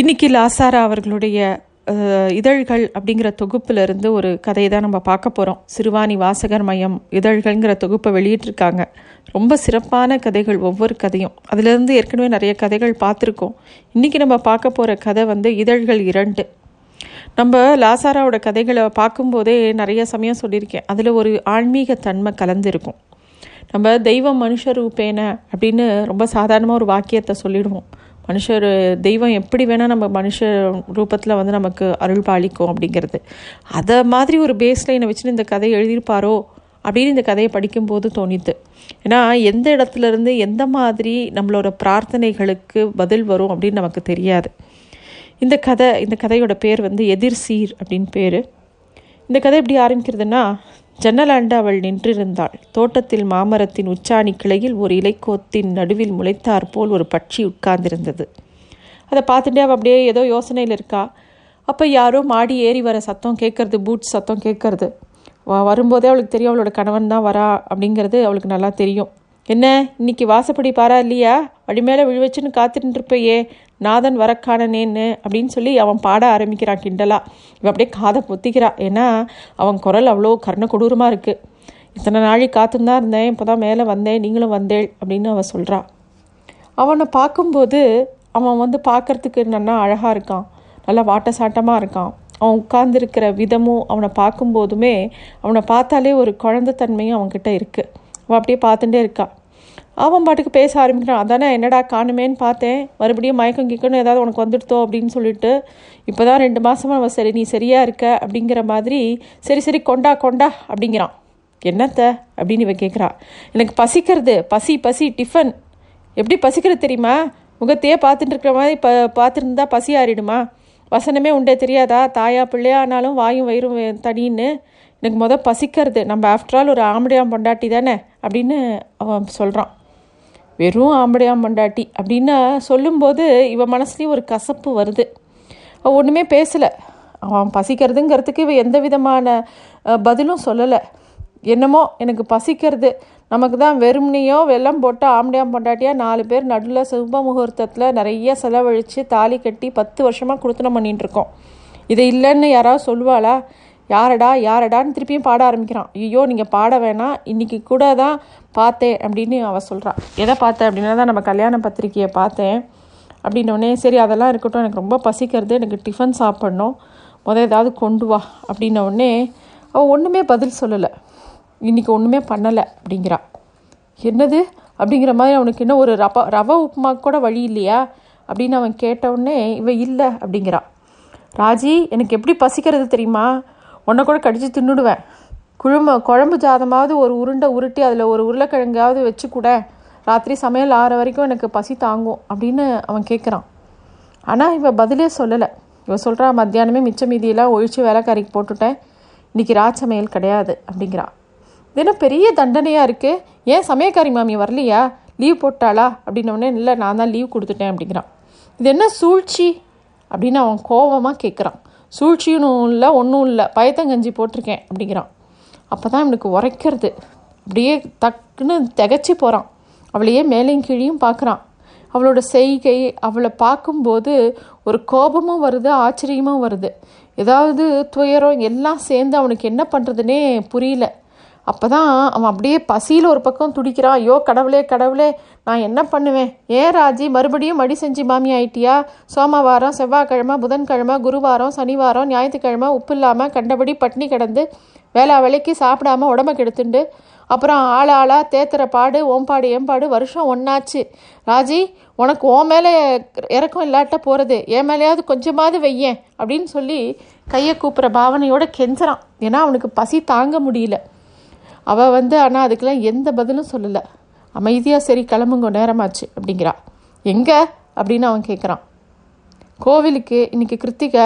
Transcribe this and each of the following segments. இன்றைக்கி லாசாரா அவர்களுடைய இதழ்கள் அப்படிங்கிற தொகுப்பிலிருந்து ஒரு கதையை தான் நம்ம பார்க்க போகிறோம். சிறுவாணி வாசகர் மையம் இதழ்கள்ங்கிற தொகுப்பை வெளியிட்டிருக்காங்க. ரொம்ப சிறப்பான கதைகள் ஒவ்வொரு கதையும். அதிலிருந்து ஏற்கனவே நிறைய கதைகள் பார்த்துருக்கோம். இன்றைக்கி நம்ம பார்க்க போகிற கதை வந்து இதழ்கள் 2. நம்ம லாசாராவோட கதைகளை பார்க்கும்போதே நிறைய சமயம் சொல்லியிருக்கேன், அதில் ஒரு ஆன்மீகத்தன்மை கலந்துருக்கும். நம்ம தெய்வம் மனுஷ ரூபேன அப்படின்னு ரொம்ப சாதாரணமாக ஒரு வாக்கியத்தை சொல்லிடுவோம். மனுஷர் தெய்வம் எப்படி வேணால் நம்ம மனுஷ ரூபத்தில் வந்து நமக்கு அருள் பாலிக்கும் அப்படிங்கிறது, அதை மாதிரி ஒரு பேஸ்லைனை வச்சுன்னு இந்த கதையை எழுதியிருப்பாரோ அப்படின்னு இந்த கதையை படிக்கும்போது தோணிது. ஏன்னா எந்த இடத்துலேருந்து எந்த மாதிரி நம்மளோட பிரார்த்தனைகளுக்கு பதில் வரும் அப்படின்னு நமக்கு தெரியாது. இந்த கதையோட பேர் வந்து எதிர் சீர் அப்படின்னு பேர். இந்த கதை எப்படி ஆரம்பிக்கிறதுனா, ஜன்னலாண்டு அவள் நின்றிருந்தாள். தோட்டத்தில் மாமரத்தின் உச்சாணி கிளையில் ஒரு இலைக்கோத்தின் நடுவில் முளைத்தார் போல் ஒரு பட்சி உட்கார்ந்திருந்தது. அதை பார்த்துட்டே அவள் அப்படியே ஏதோ யோசனையில் இருக்கா. அப்போ யாரோ மாடி ஏறி வர சத்தம் கேட்கறது, பூட்ஸ் சத்தம் கேட்கறது. வரும்போதே அவளுக்கு தெரியும் அவளோட கணவன் தான் வரா அப்படிங்கிறது அவளுக்கு நல்லா தெரியும். என்ன இன்னைக்கு வாசப்படி பாரா இல்லையா, வடிமேல விழுவச்சுன்னு காத்துட்டுருப்பையே, நாதன் வரக்கானனேன்னு அப்படின்னு சொல்லி அவன் பாட ஆரம்பிக்கிறான் கிண்டலா. இவன் அப்படியே காதை பொத்திக்கிறா. ஏன்னா அவன் குரல் அவ்வளோ கர்ணக்கொடூரமாக இருக்குது. இத்தனை நாளைக்கு காத்துன்னு தான் இருந்தேன், இப்போ தான் மேலே வந்தேன், நீங்களும் வந்தேள் அப்படின்னு அவன் சொல்கிறான். அவனை பார்க்கும்போது அவன் வந்து பார்க்குறதுக்கு என்னன்னா அழகாக இருக்கான், நல்லா வாட்ட சாட்டமாக இருக்கான். அவன் உட்கார்ந்துருக்கிற விதமும் அவனை பார்க்கும்போதுமே அவனை பார்த்தாலே ஒரு குழந்தைத்தன்மையும் அவன்கிட்ட இருக்குது. அவள் அப்படியே பார்த்துட்டே இருக்கா. அவன் பாட்டுக்கு பேச ஆரம்பிக்கிறான். அதானே என்னடா காணுமேன்னு பார்த்தேன், மறுபடியும் மயக்கம் கேட்கணும், ஏதாவது உனக்கு வந்துடுத்தோ அப்படின்னு சொல்லிட்டு, இப்போ தான் 2 மாதமாக அவன் சரி நீ சரியாக இருக்க அப்படிங்கிற மாதிரி சரி சரி கொண்டா கொண்டா அப்படிங்கிறான். என்னத்த அப்படின்னு இவன் கேட்குறான். எனக்கு பசிக்கிறது, பசி டிஃபன் எப்படி பசிக்கிறது தெரியுமா, முகத்தையே பார்த்துட்டு இருக்கிற மாதிரி பார்த்துருந்தா பசி ஆறிடுமா, வசனமே உண்டே தெரியாதா, தாயா பிள்ளையா ஆனாலும் வாயும் வயிறும் தனின்னு எனக்கு பசிக்கிறது, நம்ம ஆஃப்டரால் ஒரு ஆம்படையாம் பொண்டாட்டி தானே அப்படின்னு அவன் சொல்கிறான். வெறும் ஆம்படையாம் பொண்டாட்டி அப்படின்னு சொல்லும்போது இவன் மனசுலேயும் ஒரு கசப்பு வருது. அவன் ஒன்றுமே பேசலை. அவன் பசிக்கிறதுங்கிறதுக்கு இவன் எந்த விதமான பதிலும் சொல்லலை. என்னமோ எனக்கு பசிக்கிறது, நமக்கு தான் வெறும்னையோ வெள்ளம் போட்டு ஆம்படையாம் பொண்டாட்டியாக 4 பேர் நடுவில் சுப முகூர்த்தத்தில் நிறைய செலவழித்து தாலி கட்டி 10 வருஷமாக கொடுத்தனம் பண்ணிட்டுருக்கோம். இதை இல்லைன்னு யாராவது சொல்லுவாளா, யாரடான்னு திருப்பியும் பாட ஆரம்பிக்கிறான். ஐயோ நீங்கள் பாட வேணாம், இன்றைக்கி கூட தான் பார்த்தேன் அப்படின்னு அவன் சொல்கிறான். எதை பார்த்தேன் அப்படின்னா தான் நம்ம கல்யாண பத்திரிக்கையை பார்த்தேன் அப்படின்னோடனே சரி அதெல்லாம் இருக்கட்டும், எனக்கு ரொம்ப பசிக்கிறது, எனக்கு டிஃபன் சாப்பிட்ணும், ஏதாவது கொண்டு வா அப்படின்னோடனே அவன் ஒன்றுமே பதில் சொல்லலை, இன்றைக்கி ஒன்றுமே பண்ணலை அப்படிங்கிறான். என்னது அப்படிங்கிற மாதிரி அவனுக்கு இன்னும் ஒரு ரவை உப்புமா கூட வழி இல்லையா அப்படின்னு அவன் கேட்டவுடனே இவன் இல்லை அப்படிங்கிறான். ராஜி எனக்கு எப்படி பசிக்கிறது தெரியுமா, உன்னை கூட கடிச்சு தின்னுடுவேன், குழம்பு ஜாதமாவது ஒரு உருண்டை உருட்டி அதில் ஒரு உருளைக்கிழங்காவது வச்சு கூட ராத்திரி சமையல் ஆகிற வரைக்கும் எனக்கு பசி தாங்கும் அப்படின்னு அவன் கேட்குறான். ஆனால் இவன் பதிலே சொல்லலை. இவன் சொல்கிறா, மத்தியானமே மிச்ச மீதியெல்லாம் ஒழிச்சு வேலைக்காரிக்கு போட்டுட்டேன், இன்றைக்கி ராஜ் சமையல் கிடையாது அப்படிங்கிறான். ஏன்னா பெரிய தண்டனையாக இருக்குது, ஏன் சமையக்காரி மாமி வரலையா, லீவ் போட்டாளா அப்படின்னோடனே இல்லை நான் தான் லீவ் கொடுத்துட்டேன் அப்படிங்கிறான். இது என்ன சூழ்ச்சி அப்படின்னு அவன் கோபமாக கேட்குறான். சூழ்ச்சியும் இல்லை ஒன்றும் இல்லை, பயத்தங்கஞ்சி போட்டிருக்கேன் அப்படிங்கிறான். அப்போ தான் இவனுக்கு உரைக்கிறது. அப்படியே டக்குன்னு திகச்சி போகிறான். அவளையே மேலையும் கீழையும் பார்க்குறான். அவளோட செய்கை அவளை பார்க்கும்போது ஒரு கோபமும் வருது, ஆச்சரியமும் வருது, ஏதாவது துயரம் எல்லாம் சேர்ந்து அவனுக்கு என்ன பண்ணுறதுனே புரியல. அப்போ தான் அவன் அப்படியே பசியில் ஒரு பக்கம் துடிக்கிறான். ஐயோ கடவுளே நான் என்ன பண்ணுவேன், ஏன் ராஜி மறுபடியும் மடி செஞ்சு மாமி ஆயிட்டியா, சோமவாரம் செவ்வாய்க்கிழமை புதன்கிழமை குருவாரம் சனிவாரம் ஞாயிற்றுக்கிழமை உப்பு இல்லாமல் கண்டபடி பட்டினி கிடந்து வேளா வேலைக்கு சாப்பிடாமல் உடம்பை கெடுத்துண்டு அப்புறம் ஆளாக தேத்துற பாடு ஓம்பாடு ஏம்பாடு வருஷம் ஒன்றாச்சு ராஜி, உனக்கு ஓ மேலே இறக்கம் இல்லாட்ட போகிறது, என் மேலேயாவது கொஞ்சமாவது வெய்யேன் அப்படின்னு சொல்லி கையை கூப்பிட்ற பாவனையோட கெஞ்சுறான். ஏன்னா அவனுக்கு பசி தாங்க முடியல. அவள் ஆனால் அதுக்கெல்லாம் எந்த பதிலும் சொல்லலை. அமைதியாக சரி கிளம்புங்க நேரமாச்சு அப்படிங்கிறா. எங்கே அப்படின்னு அவன் கேட்குறான். கோவிலுக்கு, இன்றைக்கி கிருத்திகை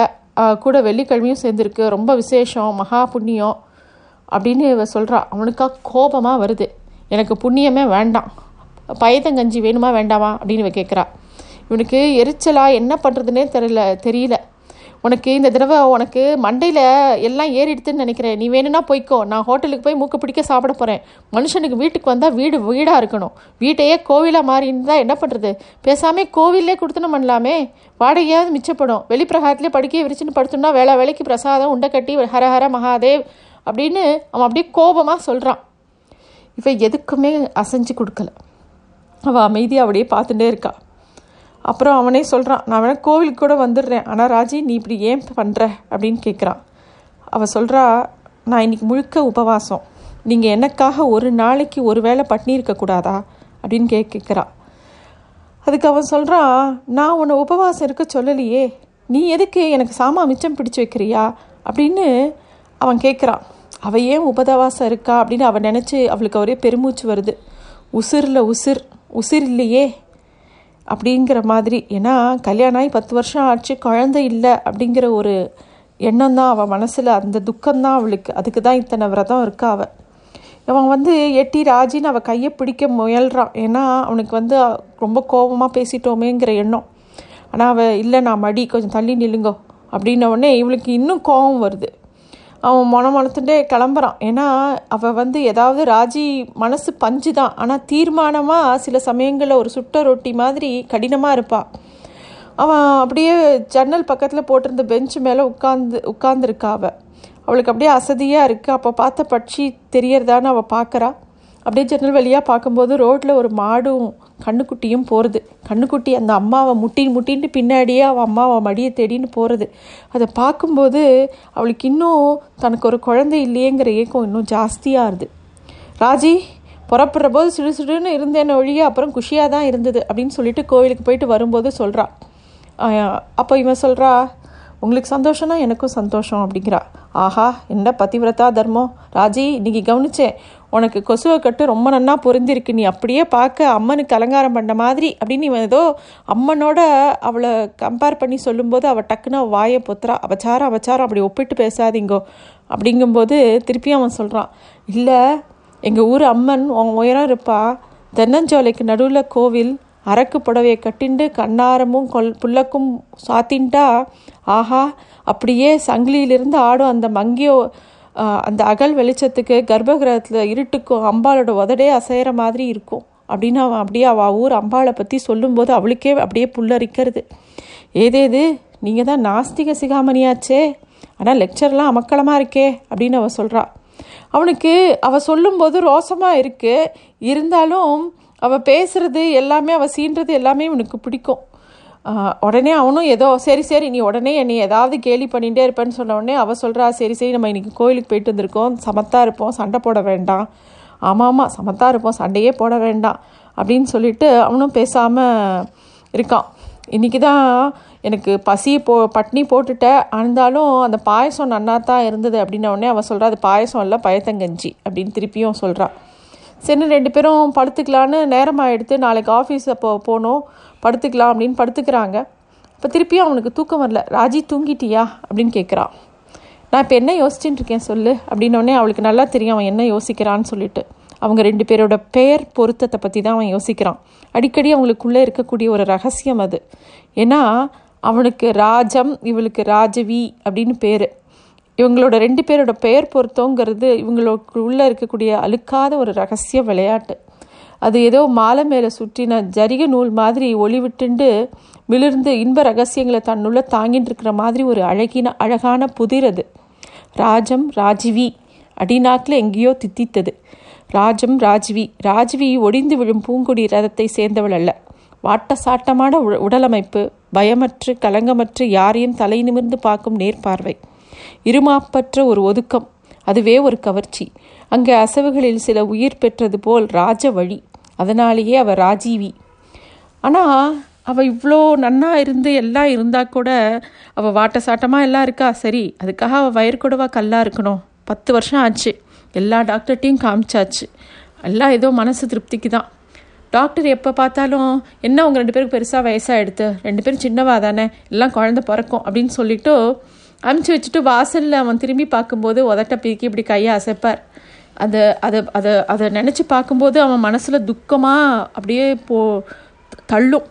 கூட வெள்ளிக்கிழமையும் சேர்ந்துருக்கு, ரொம்ப விசேஷம், மகா புண்ணியம் அப்படின்னு இவன் சொல்கிறா. அவனுக்காக கோபமாக வருது. எனக்கு புண்ணியமே வேண்டாம், பயத்தங்கஞ்சி வேணுமா வேண்டாமா அப்படின்னு இவன் கேட்குறா. இவனுக்கு எரிச்சலாக என்ன பண்ணுறதுனே தெரியல. உனக்கு இந்த தடவை உனக்கு மண்டையில் எல்லாம் ஏறிடுதுன்னு நினைக்கிறேன், நீ வேணும்னா போய்க்கோ, நான் ஹோட்டலுக்கு போய் மூக்கு பிடிக்க சாப்பிட போகிறேன். மனுஷனுக்கு வீட்டுக்கு வந்தால் வீடு வீடாக இருக்கணும், வீட்டையே கோவிலாக மாறின்னு தான் என்ன பண்ணுறது, பேசாமல் கோவிலே கொடுத்தனும் பண்ணலாமே, வாடகையாவது மிச்சப்படும். வெளிப்பிரகாரத்துலேயே படுக்கையை விரிச்சுன்னு படுத்தோம்னா வேலை வேலைக்கு பிரசாதம் உண்டை கட்டி ஹரஹர மகாதேவ் அப்படின்னு அவன் அப்படியே கோபமாக சொல்கிறான். இவன் எதுக்குமே அசைஞ்சு கொடுக்கல, அவள் அமைதியாக அப்படியே பார்த்துட்டே இருக்கா. அப்புறம் அவனே சொல்கிறான், நான் வேணா கோவிலுக்கு கூட வந்துடுறேன், ஆனால் ராஜி நீ இப்படி ஏன் பண்ணுற அப்படின்னு கேட்குறான். அவள் சொல்கிறா, நான் இன்றைக்கி முழுக்க உபவாசம், நீங்கள் எனக்காக ஒரு நாளைக்கு ஒரு வேளை பட்னி இருக்கக்கூடாதா அப்படின்னு கேட்குறா. அதுக்கு அவன் சொல்கிறான், நான் உன்னை உபவாசம் இருக்க சொல்லலையே, நீ எதுக்கு எனக்கு சாமான் மிச்சம் பிடிச்சி வைக்கிறியா அப்படின்னு அவன் கேட்குறான். அவள் ஏன் உபதவாசம் இருக்கா அப்படின்னு அவன் நினச்சி அவளுக்கு ஒரே பெருமூச்சு வருது. உசிரில் உசிர் இல்லையே அப்படிங்கிற மாதிரி. ஏன்னா கல்யாணம் ஆகி 10 வருஷம் ஆச்சு, குழந்தை இல்லை அப்படிங்கிற ஒரு எண்ணம் தான் அவன் மனசில், அந்த துக்கம்தான் அவளுக்கு. அதுக்கு தான் இத்தனை விரதம் இருக்கா அவள். அவன் வந்து எட்டி ராஜின்னு அவள் கையை பிடிக்க முயல்கிறான், ஏன்னா அவனுக்கு வந்து ரொம்ப கோபமாக பேசிட்டோமேங்கிற எண்ணம். ஆனால் அவள் இல்லை, நான் மடி, கொஞ்சம் தள்ளி நில்லுங்கோ அப்படின்னோடனே இவளுக்கு இன்னும் கோபம் வருது. அவன் மனமளத்துட்டே கிளம்புறான். ஏன்னா அவள் வந்து ஏதாவது ராஜி மனசு பஞ்சு தான், ஆனால் தீர்மானமாக சில சமயங்களில் ஒரு சுட்ட ரொட்டி மாதிரி கடினமாக இருப்பாள். அவன் அப்படியே ஜன்னல் பக்கத்தில் போட்டிருந்த பெஞ்சு மேலே உட்கார்ந்துருக்கா அவள். அவளுக்கு அப்படியே அசதியாக இருக்குது. அப்போ பார்த்த பட்சி தெரியறதான்னு அவள் பார்க்குறா. அப்படியே ஜன்னல் வழியாக பார்க்கும்போது ரோட்டில் ஒரு மாடும் கண்ணுக்குட்டியும் போகிறது. கண்ணுக்குட்டி அந்த அம்மாவை முட்டின்னு பின்னாடியே அவள் அம்மாவை மடியை தேடின்னு போகிறது. அதை பார்க்கும்போது அவளுக்கு இன்னும் தனக்கு ஒரு குழந்தை இல்லையேங்கிற ஏக்கம் இன்னும் ஜாஸ்தியாக இருது. ராஜி புறப்படுற போது சுடுசுடுன்னு இருந்தேன்னு ஒழிய அப்புறம் குஷியாக தான் இருந்தது அப்படின்னு சொல்லிட்டு கோவிலுக்கு போயிட்டு வரும்போது சொல்கிறா. அப்போ இவன் சொல்கிறா, உங்களுக்கு சந்தோஷம்னா எனக்கும் சந்தோஷம் அப்படிங்கிறா. ஆஹா, என்ன பதிவிரதா தர்மம் ராஜி, இன்னைக்கு கவனிச்சேன், உனக்கு கொசுவை கட்டு ரொம்ப நன்னா பொருந்திருக்கு, நீ அப்படியே பார்க்க அம்மனுக்கு அலங்காரம் பண்ண மாதிரி அப்படின்னு இவன் ஏதோ அம்மனோட அவளை கம்பேர் பண்ணி சொல்லும்போது அவள் டக்குன்னு வாயை பொத்துறா. அபச்சாரம் அப்படி ஒப்பிட்டு பேசாதீங்கோ அப்படிங்கும்போது திருப்பியும் அவன் சொல்கிறான், இல்லை எங்கள் ஊர் அம்மன் உயரம் இருப்பா, தென்னஞ்சோலைக்கு நடுவில் கோவில், அரக்கு புடவையை கட்டிண்டு கண்ணாரமும் புல்லக்கும் சாத்தின்ட்டா, ஆஹா அப்படியே சங்கிலியிலிருந்து ஆடும் அந்த மங்கியோ அந்த அகல் வெளிச்சத்துக்கு, கர்ப்பகிரகத்தில் இருட்டுக்கும் அம்பாளோட உதடே அசைகிற மாதிரி இருக்கும் அப்படின்னு அவன் அப்படியே அவள் ஊர் அம்பாளை பற்றி சொல்லும்போது அவளுக்கே அப்படியே புல்லரிக்கிறது. ஏதேது நீங்கள் தான் நாஸ்திக சிகாமணியாச்சே, ஆனால் லெக்சர்லாம் அமக்களமாக இருக்கே அப்படின்னு அவள் சொல்கிறா. அவனுக்கு அவள் சொல்லும்போது ரோசமாக இருக்குது, இருந்தாலும் அவள் பேசுகிறது எல்லாமே அவள் சீன்றது எல்லாமே இவனுக்கு பிடிக்கும். உடனே அவனும் ஏதோ சரி நீ உடனே என்னை ஏதாவது கேலி பண்ணிகிட்டே இருப்பேன்னு சொன்ன உடனே அவள் சொல்கிறா, சரி நம்ம இன்றைக்கி கோயிலுக்கு போயிட்டு வந்திருக்கோம், சமத்தாக இருப்போம், சண்டை போட வேண்டாம். ஆமாம் சமத்தாக இருப்போம், சண்டையே போட வேண்டாம் அப்படின்னு சொல்லிட்டு அவனும் பேசாமல் இருக்கான். இன்றைக்கி தான் எனக்கு பசி பட்னி போட்டுட்டேன், இருந்தாலும் அந்த பாயசம் நன்னா தான் இருந்தது அப்படின்ன உடனே அவள் சொல்கிறா, அது பாயசம் இல்லை பயத்தங்கஞ்சி அப்படின்னு திருப்பியும் சொல்கிறான். சரி 2 பேரும் படுத்துக்கலான்னு நேரமாக எடுத்து நாளைக்கு ஆஃபீஸ் போனோம் படுத்துக்கலாம் அப்படின்னு படுத்துக்கிறாங்க. இப்போ திருப்பியும் அவனுக்கு தூக்கம் வரல. ராஜி தூங்கிட்டியா அப்படின்னு கேட்குறான். நான் இப்போ என்ன யோசிச்சுட்டு இருக்கேன் சொல்லு அப்படின்னோடனே அவளுக்கு நல்லா தெரியும் அவன் என்ன யோசிக்கிறான்னு சொல்லிட்டு. அவங்க 2 பேரோட பெயர் பொருத்தத்தை பற்றி தான் அவன் யோசிக்கிறான். அடிக்கடி அவங்களுக்குள்ளே இருக்கக்கூடிய ஒரு ரகசியம் அது. ஏன்னா அவனுக்கு ராஜம், இவளுக்கு ராஜவி அப்படின்னு பேர். இவங்களோட 2 பேரோட பெயர் பொருத்தங்கிறது இவங்களுக்கு உள்ளே இருக்கக்கூடிய அழுக்காத ஒரு ரகசிய விளையாட்டு. அது ஏதோ மாலை மேலே சுற்றின ஜரிக நூல் மாதிரி ஒளி விட்டுண்டு மிளிர்ந்து இன்ப ரகசியங்களை தன்னுள்ளே தாங்கிட்டு இருக்கிற மாதிரி ஒரு அழகான புதிர் அது. ராஜம் ராஜவி அடிநாக்கில் எங்கேயோ தித்தித்தது. ராஜம் ராஜவி ஒடிந்து விழும் பூங்குடி ரதத்தை சேர்ந்தவள் அல்ல. வாட்ட சாட்டமான உடலமைப்பு, பயமற்று கலங்கமற்று யாரையும் தலை நிமிர்ந்து பார்க்கும் நேர்பார்வை, இருமாப்பற்ற ஒரு ஒதுக்கம், அதுவே ஒரு கவர்ச்சி. அங்கே அசவுகளில் சில உயிர் பெற்றது போல் ராஜ வழி. அதனாலேயே அவள் ராஜீவி. ஆனால் அவள் இவ்வளோ நன்னா இருந்து எல்லாம் இருந்தால் கூட அவள் வாட்ட சாட்டமாக எல்லாம் இருக்கா. சரி, அதுக்காக அவள் வயிறு கூடவா கல்லாக இருக்கணும். 10 வருஷம் ஆச்சு, எல்லா டாக்டர்கிட்டையும் காமிச்சாச்சு, எல்லாம் ஏதோ மனசு திருப்திக்கு தான். டாக்டர் எப்போ பார்த்தாலும் என்ன உங்கள் 2 பேருக்கு பெருசாக வயசாக எடுத்து, 2 பேரும் சின்னவா தானே, எல்லாம் குழந்தை பிறக்கும் அப்படின்னு சொல்லிவிட்டு அமுச்சு வச்சுட்டு வாசலில் அவன் திரும்பி பார்க்கும்போது உதட்ட பீக்கி இப்படி கையை அசைப்பார். அதை அதை அதை அதை நினச்சி பார்க்கும்போது அவன் மனசில் துக்கமாக அப்படியே தள்ளும்.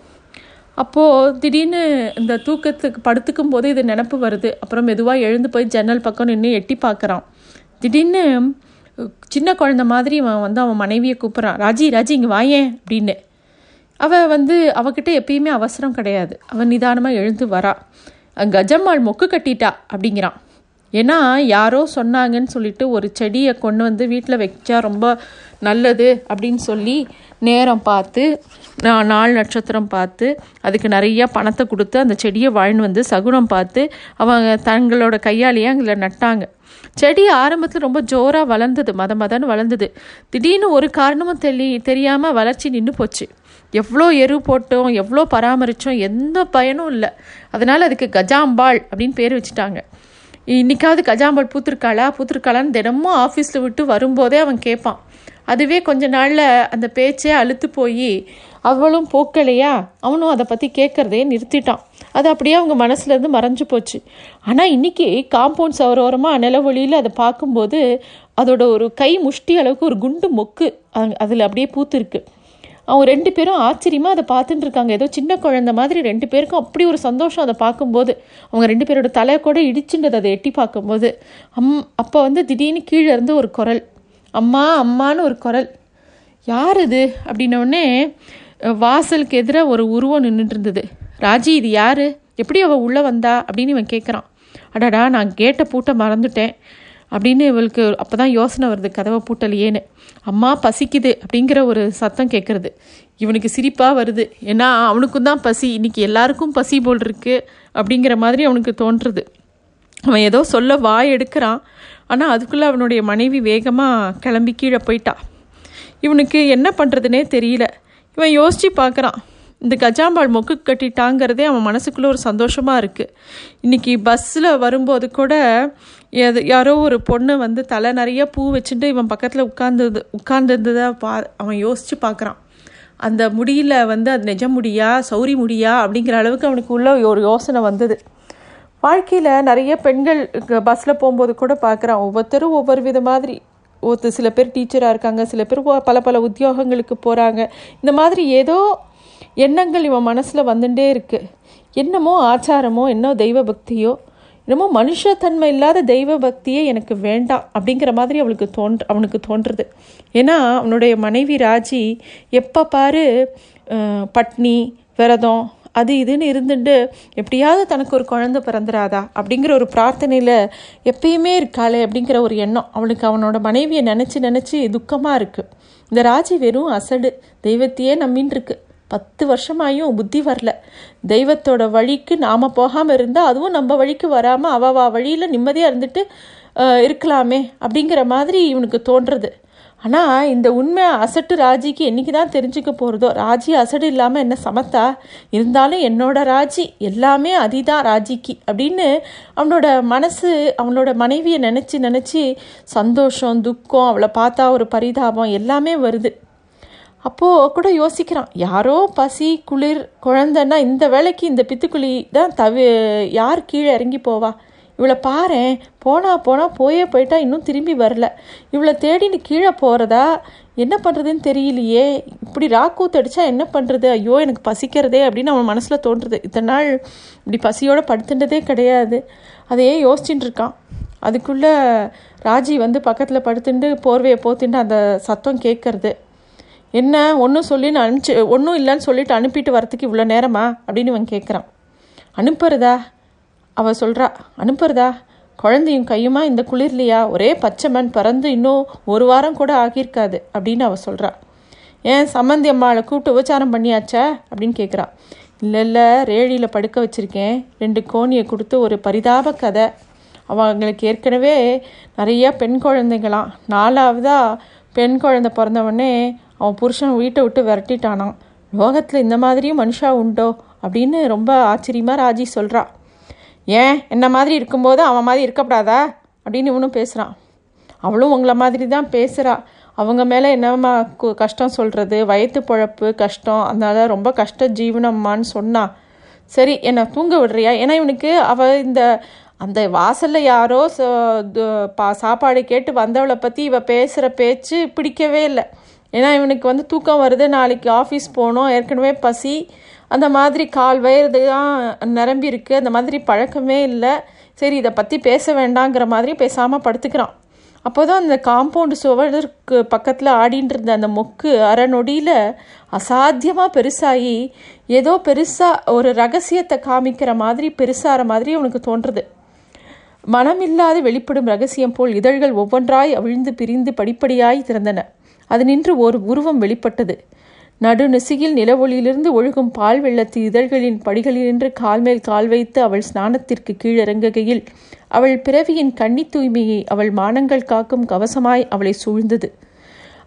அப்போது திடீர்னு இந்த தூக்கத்துக்கு படுத்துக்கும் போது இது நினப்பு வருது. அப்புறம் மெதுவாக எழுந்து போய் ஜன்னல் பக்கம் நின்று எட்டி பார்க்குறான். திடீர்னு சின்ன குழந்தை மாதிரி அவன் வந்து அவன் மனைவியை கூப்பிட்றான், ராஜி ராஜி இங்கே வாயேன் அப்படின்னு. அவள் வந்து அவகிட்ட எப்பயுமே அவசரம் கிடையாது, அவன் நிதானமாக எழுந்து வரா. கஜம்மாள் மொக்கு கட்டிட்டா அப்படிங்கிறான். ஏன்னா யாரோ சொன்னாங்கன்னு சொல்லிட்டு ஒரு செடியை கொண்டு வந்து வீட்டில் வைச்சா ரொம்ப நல்லது அப்படின்னு சொல்லி நேரம் பார்த்து நாள் நட்சத்திரம் பார்த்து அதுக்கு நிறையா பணத்தை கொடுத்து அந்த செடியை வாழ்ந்து வந்து சகுனம் பார்த்து அவங்க தங்களோட கையாலேயே அங்கே நட்டாங்க. செடி ஆரம்பத்தில் ரொம்ப ஜோராக வளர்ந்தது, மதன்னு வளர்ந்தது. திடீர்னு ஒரு காரணமும் தெரியாமல் வளர்ச்சி நின்று போச்சு. எவ்வளோ எரு போட்டோம், எவ்வளோ பராமரித்தோம், எந்த பயனும் இல்லை. அதனால் அதுக்கு கஜாம்பாள் அப்படின்னு பேர் வச்சுட்டாங்க. இன்றைக்காவது கஜாம்பாள் பூத்திருக்காளான்னு தினமும் ஆஃபீஸில் விட்டு வரும்போதே அவன் கேட்பான். அதுவே கொஞ்ச நாளில் அந்த பேச்சே அழுத்து போய் அவளும் போக்கலையா, அவனும் அதை பற்றி கேட்குறதே நிறுத்திட்டான். அது அப்படியே அவங்க மனசுலேருந்து மறைஞ்சு போச்சு. ஆனால் இன்றைக்கி காம்பவுண்ட் சவரோரமாக நிலவொளியில் அதை பார்க்கும்போது அதோட ஒரு கை முஷ்டி அளவுக்கு ஒரு குண்டு மொக்கு அதில் அப்படியே பூத்திருக்கு. அவங்க ரெண்டு பேரும் ஆச்சரியமாக அதை பார்த்துட்டு இருக்காங்க. ஏதோ சின்ன குழந்தை மாதிரி ரெண்டு பேருக்கும் அப்படி ஒரு சந்தோஷம். அதை பார்க்கும்போது அவங்க ரெண்டு பேரோட தலை கூட இடிச்சுன்றது அதை எட்டி பார்க்கும்போது. அப்போ வந்து திடீர்னு கீழே இருந்து ஒரு குரல், அம்மா அம்மானு ஒரு குரல். யார் இது அப்படின்னோடனே வாசலுக்கு எதிராக ஒரு உருவம் நின்றுட்டு இருந்தது. ராஜி இது யார், எப்படி அவள் உள்ளே வந்தா அப்படின்னு இவன் கேட்குறான். அடாடா நான் கேட்டை பூட்ட மறந்துட்டேன் அப்படின்னு இவளுக்கு அப்போ தான் யோசனை வருது, கதவை பூட்டலையேன்னு. அம்மா பசிக்குது அப்படிங்கிற ஒரு சத்தம் கேட்குறது. இவனுக்கு சிரிப்பாக வருது, ஏன்னா அவனுக்கும் தான் பசி, இன்றைக்கி எல்லாருக்கும் பசி போல் இருக்கு அப்படிங்கிற மாதிரி அவனுக்கு தோன்றுறது. அவன் ஏதோ சொல்ல வாய் எடுக்கிறான், ஆனால் அதுக்குள்ளே அவனுடைய மனைவி வேகமாக கிளம்பி கீழே போயிட்டா. இவனுக்கு என்ன பண்ணுறதுனே தெரியல. இவன் யோசித்து பார்க்குறான். இந்த கஜாம்பாள் மொக்கு கட்டிட்டாங்கிறதே அவன் மனசுக்குள்ளே ஒரு சந்தோஷமாக இருக்குது. இன்றைக்கி பஸ்ஸில் வரும்போது கூட யாரோ ஒரு பொண்ணு வந்து தலை நிறைய பூ வச்சுட்டு இவன் பக்கத்தில் உட்கார்ந்துருந்ததை அவன் யோசித்து பார்க்குறான். அந்த முடியில் வந்து அது நிஜ முடியா சௌரி முடியா அப்படிங்கிற அளவுக்கு அவனுக்கு உள்ள ஒரு யோசனை வந்தது. வாழ்க்கையில் நிறைய பெண்கள் பஸ்ஸில் போகும்போது கூட பார்க்குறான், ஒவ்வொருத்தரும் ஒவ்வொரு வித மாதிரி. சில பேர் டீச்சராக இருக்காங்க, சில பேர் பல உத்தியோகங்களுக்கு போகிறாங்க. இந்த மாதிரி ஏதோ எண்ணங்கள் இவன் மனசில் வந்துட்டே இருக்குது. என்னமோ ஆச்சாரமோ என்னோ தெய்வ பக்தியோ என்னமோ மனுஷத்தன்மை இல்லாத தெய்வ பக்தியே எனக்கு வேண்டாம் அப்படிங்கிற மாதிரி அவனுக்கு தோன்றுறது. ஏன்னா அவனுடைய மனைவி ராஜி எப்போ பாரு பட்னி விரதம் அது இதுன்னு இருந்துட்டு எப்படியாவது தனக்கு ஒரு குழந்தை பிறந்துடாதா அப்படிங்கிற ஒரு பிரார்த்தனையில் எப்பயுமே இருக்காளே அப்படிங்கிற ஒரு எண்ணம் அவனுக்கு. அவனோட மனைவியை நினச்சி நினச்சி துக்கமாக இருக்குது. இந்த ராஜி வெறும் அசடு, தெய்வத்தையே நம்பின்னு இருக்கு. 10 வருஷமாயும் புத்தி வரல. தெய்வத்தோட வழிக்கு நாம் போகாமல் இருந்தால், அதுவும் நம்ம வழிக்கு வராமல் அவா வழியில் நிம்மதியாக இருந்துட்டு இருக்கலாமே அப்படிங்கிற மாதிரி இவனுக்கு தோன்றுறது. ஆனால் இந்த உண்மை அசட்டு ராஜிக்கு என்றைக்கு தான் தெரிஞ்சுக்க போகிறதோ. ராஜி அசடு இல்லாமல் என்ன சமத்தா, இருந்தாலும் என்னோட ராஜி எல்லாமே அதிதான் ராஜிக்கு அப்படின்னு அவனோட மனசு அவனோட மனைவியை நினச்சி நினச்சி சந்தோஷம் துக்கம் அவளை பார்த்தா ஒரு பரிதாபம் எல்லாமே வருது. அப்போது கூட யோசிக்கிறான், யாரோ பசி குளிர் குழந்தைன்னா இந்த வேலைக்கு இந்த பித்துக்குழி தான் யார் கீழே இறங்கி போவா, இவளை பாரேன் போனால் போயிட்டா இன்னும் திரும்பி வரல, இவளை தேடின்னு கீழே போகிறதா, என்ன பண்ணுறதுன்னு தெரியலையே, இப்படி ராக்கூத்தடிச்சா என்ன பண்ணுறது, ஐயோ எனக்கு பசிக்கிறதே அப்படின்னு அவன் மனசில் தோன்றுறது. இத்தனை நாள் இப்படி பசியோடு படுத்துட்டதே கிடையாது. அதையே யோசிச்சுட்டு இருக்கான். அதுக்குள்ளே ராஜி வந்து பக்கத்தில் படுத்துட்டு போர்வையை போத்திட்டு அந்த சத்தம் கேட்கறது. என்ன ஒன்றும் ஒன்றும் இல்லைன்னு சொல்லிட்டு அனுப்பிட்டு வரத்துக்கு இவ்வளோ நேரமா அப்படின்னு அவன் கேட்குறான். அனுப்புறதா அவள் சொல்கிறா, அனுப்புறதா குழந்தையும் கையுமா இந்த குளிர்லையா, ஒரே பச்சை மண் பறந்து இன்னும் 1 வாரம் கூட ஆகியிருக்காது அப்படின்னு அவள் சொல்கிறா. ஏன் சம்மந்தி அம்மாவை கூப்பிட்டு உபச்சாரம் பண்ணியாச்சா அப்படின்னு கேட்குறா. இல்லை ரேடியில் படுக்க வச்சுருக்கேன், 2 கோணியை கொடுத்து ஒரு பரிதாப கதை. அவங்களுக்கு ஏற்கனவே நிறையா பெண் குழந்தைங்களாம், 4ஆவதாக பெண் குழந்தை பிறந்தவொடனே அவன் புருஷன் வீட்டை விட்டு விரட்டிட்டானான். லோகத்தில் இந்த மாதிரியும் மனுஷா உண்டோ அப்படின்னு ரொம்ப ஆச்சரியமாக ராஜி சொல்கிறா. ஏன் என்ன மாதிரி இருக்கும்போது அவன் மாதிரி இருக்கப்படாதா அப்படின்னு இவனும் பேசுகிறான். அவளும் உங்களை மாதிரி தான் பேசுகிறா. அவங்க மேலே என்னம்மா கஷ்டம் சொல்கிறது, வயிற்று பொழப்பு கஷ்டம், அதனால ரொம்ப கஷ்ட ஜீவனம்மான்னு சொன்னா. சரி என்னை தூங்க விடுறியா, ஏன்னா இவனுக்கு அவள் அந்த வாசலில் யாரோ சாப்பாடு கேட்டு வந்தவளை பற்றி இவள் பேசுகிற பேச்சு பிடிக்கவே இல்லை. ஏன்னா இவனுக்கு வந்து தூக்கம் வருது, நாளைக்கு ஆஃபீஸ் போகணும், ஏற்கனவே பசி, அந்த மாதிரி கால் வயது தான் நிரம்பி இருக்குது, அந்த மாதிரி பழக்கமே இல்லை, சரி இதை பற்றி பேச வேண்டாங்கிற மாதிரி பேசாமல் படுத்துக்கிறான். அப்போ தான் அந்த காம்பவுண்டு சுவருக்கு பக்கத்தில் ஆடின்னு இருந்த அந்த மொக்கு அரை நொடியில் அசாத்தியமாக பெருசாகி ஏதோ பெருசாக ஒரு ரகசியத்தை காமிக்கிற மாதிரி பெருசாகிற மாதிரி அவனுக்கு தோன்றுறது. மனமில்லாது வெளிப்படும் ரகசியம் போல் இதழ்கள் ஒவ்வொன்றாய் அவிழ்ந்து பிரிந்து படிப்படியாய் திறந்தன. அது நின்று ஒரு உருவம் வெளிப்பட்டது. நடு நெசியில் நிலவொளியிலிருந்து ஒழுகும் பால் வெள்ளத்து இதழ்களின் படிகளினின்று கால்மேல் கால் வைத்து அவள் ஸ்நானத்திற்கு கீழிறங்குகையில் அவள் பிறவியின் கண்ணி தூய்மையை அவள் மானங்கள் காக்கும் கவசமாய் அவளை சூழ்ந்தது.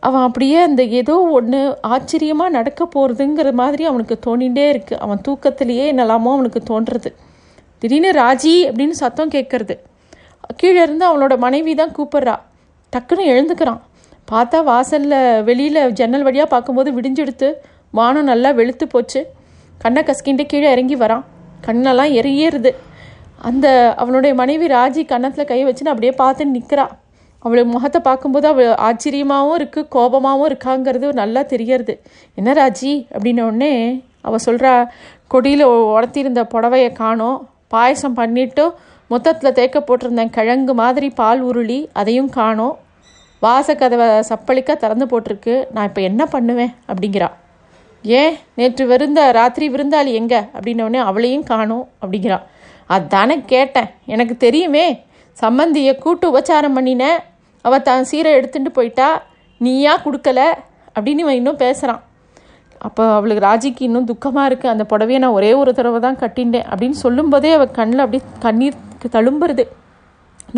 அவன் அப்படியே அந்த ஏதோ ஒன்று ஆச்சரியமாக நடக்க போகிறதுங்கிற மாதிரி அவனுக்கு தோணிகிட்டே இருக்குது. அவன் தூக்கத்திலேயே என்னெல்லாமோ அவனுக்கு தோன்றுறது. திடீர்னு ராஜி அப்படின்னு சத்தம் கேட்கறது. கீழே இருந்து அவளோட மனைவி தான் கூப்பிட்றா. டக்குன்னு எழுந்துக்கிறான். பார்த்தா வாசலில் வெளியில் ஜன்னல் வழியாக பார்க்கும்போது விடிஞ்செடுத்து வானம் நல்லா வெளுத்து போச்சு. கண்ணை கசக்கின்ட்டு கீழே இறங்கி வரான். கண்ணெல்லாம் எரியேறுது. அந்த அவனுடைய மனைவி ராஜி கன்னத்தில் கை வச்சுன்னு அப்படியே பார்த்து நிற்கிறா. அவளுக்கு முகத்தை பார்க்கும்போது அவள் ஆச்சரியமாகவும் இருக்குது, கோபமாகவும் இருக்காங்கிறது நல்லா தெரியறது. என்ன ராஜி அப்படின்னோடனே அவள் சொல்கிறா, கொடியில் உடத்திருந்த புடவையை காணோம், பாயசம் பண்ணிவிட்டு மொத்தத்தில் தேக்க போட்டிருந்தேன் கிழங்கு மாதிரி பால் உருளி அதையும் காணோம், வாசக்கதவை சப்பளிக்க திறந்து போட்டிருக்கு, நான் இப்போ என்ன பண்ணுவேன் அப்படிங்கிறா. ஏன் நேற்று ராத்திரி விருந்தாளி எங்கே அப்படின்னோடனே அவளையும் காணோம் அப்படிங்கிறா. அதானே கேட்டேன், எனக்கு தெரியுமே, சம்மந்தியை கூட்டு உபச்சாரம் பண்ணினேன், அவள் தான் சீரை எடுத்துகிட்டு போயிட்டா, நீயா கொடுக்கல அப்படின்னு இவன் இன்னும் பேசுகிறான். அப்போ அவளுக்கு ராஜிக்கு இன்னும் துக்கமாக இருக்குது. அந்த புடவையை நான் ஒரே ஒரு தடவை தான் கட்டிண்டேன் அப்படின்னு சொல்லும்போதே அவள் கண்ணில் அப்படி கண்ணீருக்கு தழும்புறது.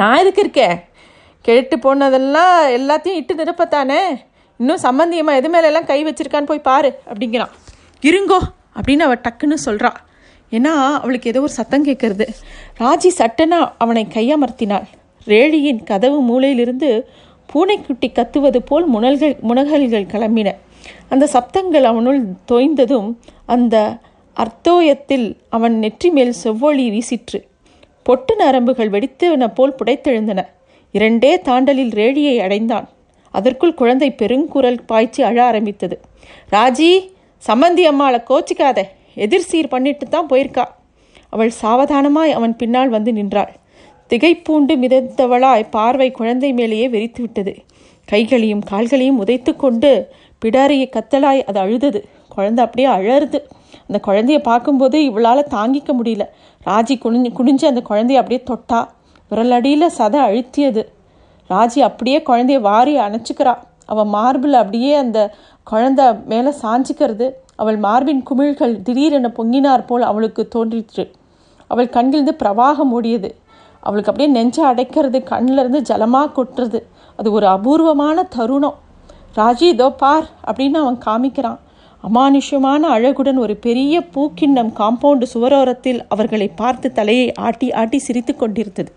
நான் எதுக்கு இருக்கேன், கெட்டு போனதெல்லாம் எல்லாத்தையும் இட்டு நிரப்பத்தானே, இன்னும் சம்பந்தியமாக எது மேலெல்லாம் கை வச்சிருக்கான்னு போய் பாரு அப்படிங்கிறான். இருங்கோ அப்படின்னு அவள் டக்குன்னு சொல்கிறா. ஏன்னா அவளுக்கு ஏதோ ஒரு சத்தம் கேட்குறது. ராஜி சட்டனா அவனை கையமர்த்தினாள். ரேழியின் கதவு மூலையிலிருந்து பூனைக்குட்டி கத்துவது போல் முனகல்கள் கிளம்பின. அந்த சப்தங்கள் அவனுள் தோய்ந்ததும் அந்த அர்த்தோயத்தில் அவன் நெற்றி மேல் செவ்வொளி வீசிற்று. பொட்டு நரம்புகள் வெடித்தவன போல் புடைத்தெழுந்தன. இரண்டே தாண்டலில் ரேழியை அடைந்தான். அதற்குள் குழந்தை பெருங்குரல் பாய்ச்சி அழ ஆரம்பித்தது. ராஜி, சம்பந்தி அம்மாளை கோச்சிக்காத, எதிர்சீர் பண்ணிட்டு தான் போயிருக்கா. அவள் சாவதானமாய் அவன் பின்னால் வந்து நின்றாள். திகைப்பூண்டு மிதந்தவளாய் பார்வை குழந்தை மேலேயே வெறித்து விட்டது. கைகளையும் கால்களையும் உதைத்து கொண்டு பிடாரியை கத்தலாய் அது அழுதது. குழந்தை அப்படியே அழறுது. அந்த குழந்தைய பார்க்கும்போது இவளால் தாங்கிக்க முடியல. ராஜி குனிஞ்சு அந்த குழந்தைய அப்படியே தொட்டா. விரலடியில் சதை அழுத்தியது. ராஜி அப்படியே குழந்தைய வாரி அணைச்சிக்கிறா. அவள் மார்பில் அப்படியே அந்த குழந்தை மேலே சாஞ்சிக்கிறது. அவள் மார்பின் குமிழ்கள் திடீரென பொங்கினார் போல் அவளுக்கு தோன்றிற்று. அவள் கண்ணிலிருந்து பிரவாகம் ஓடியது. அவளுக்கு அப்படியே நெஞ்ச அடைக்கிறது, கண்ணிலிருந்து ஜலமாக கொட்டுறது. அது ஒரு அபூர்வமான தருணம். ராஜி, இதோ பார் அப்படின்னு அவன் காமிக்கிறான். அமானுஷ்யமான அழகுடன் ஒரு பெரிய பூக்கிண்ணம் காம்பவுண்டு சுவரோரத்தில் அவர்களை பார்த்து தலையை ஆட்டி ஆட்டி சிரித்து கொண்டிருந்தது.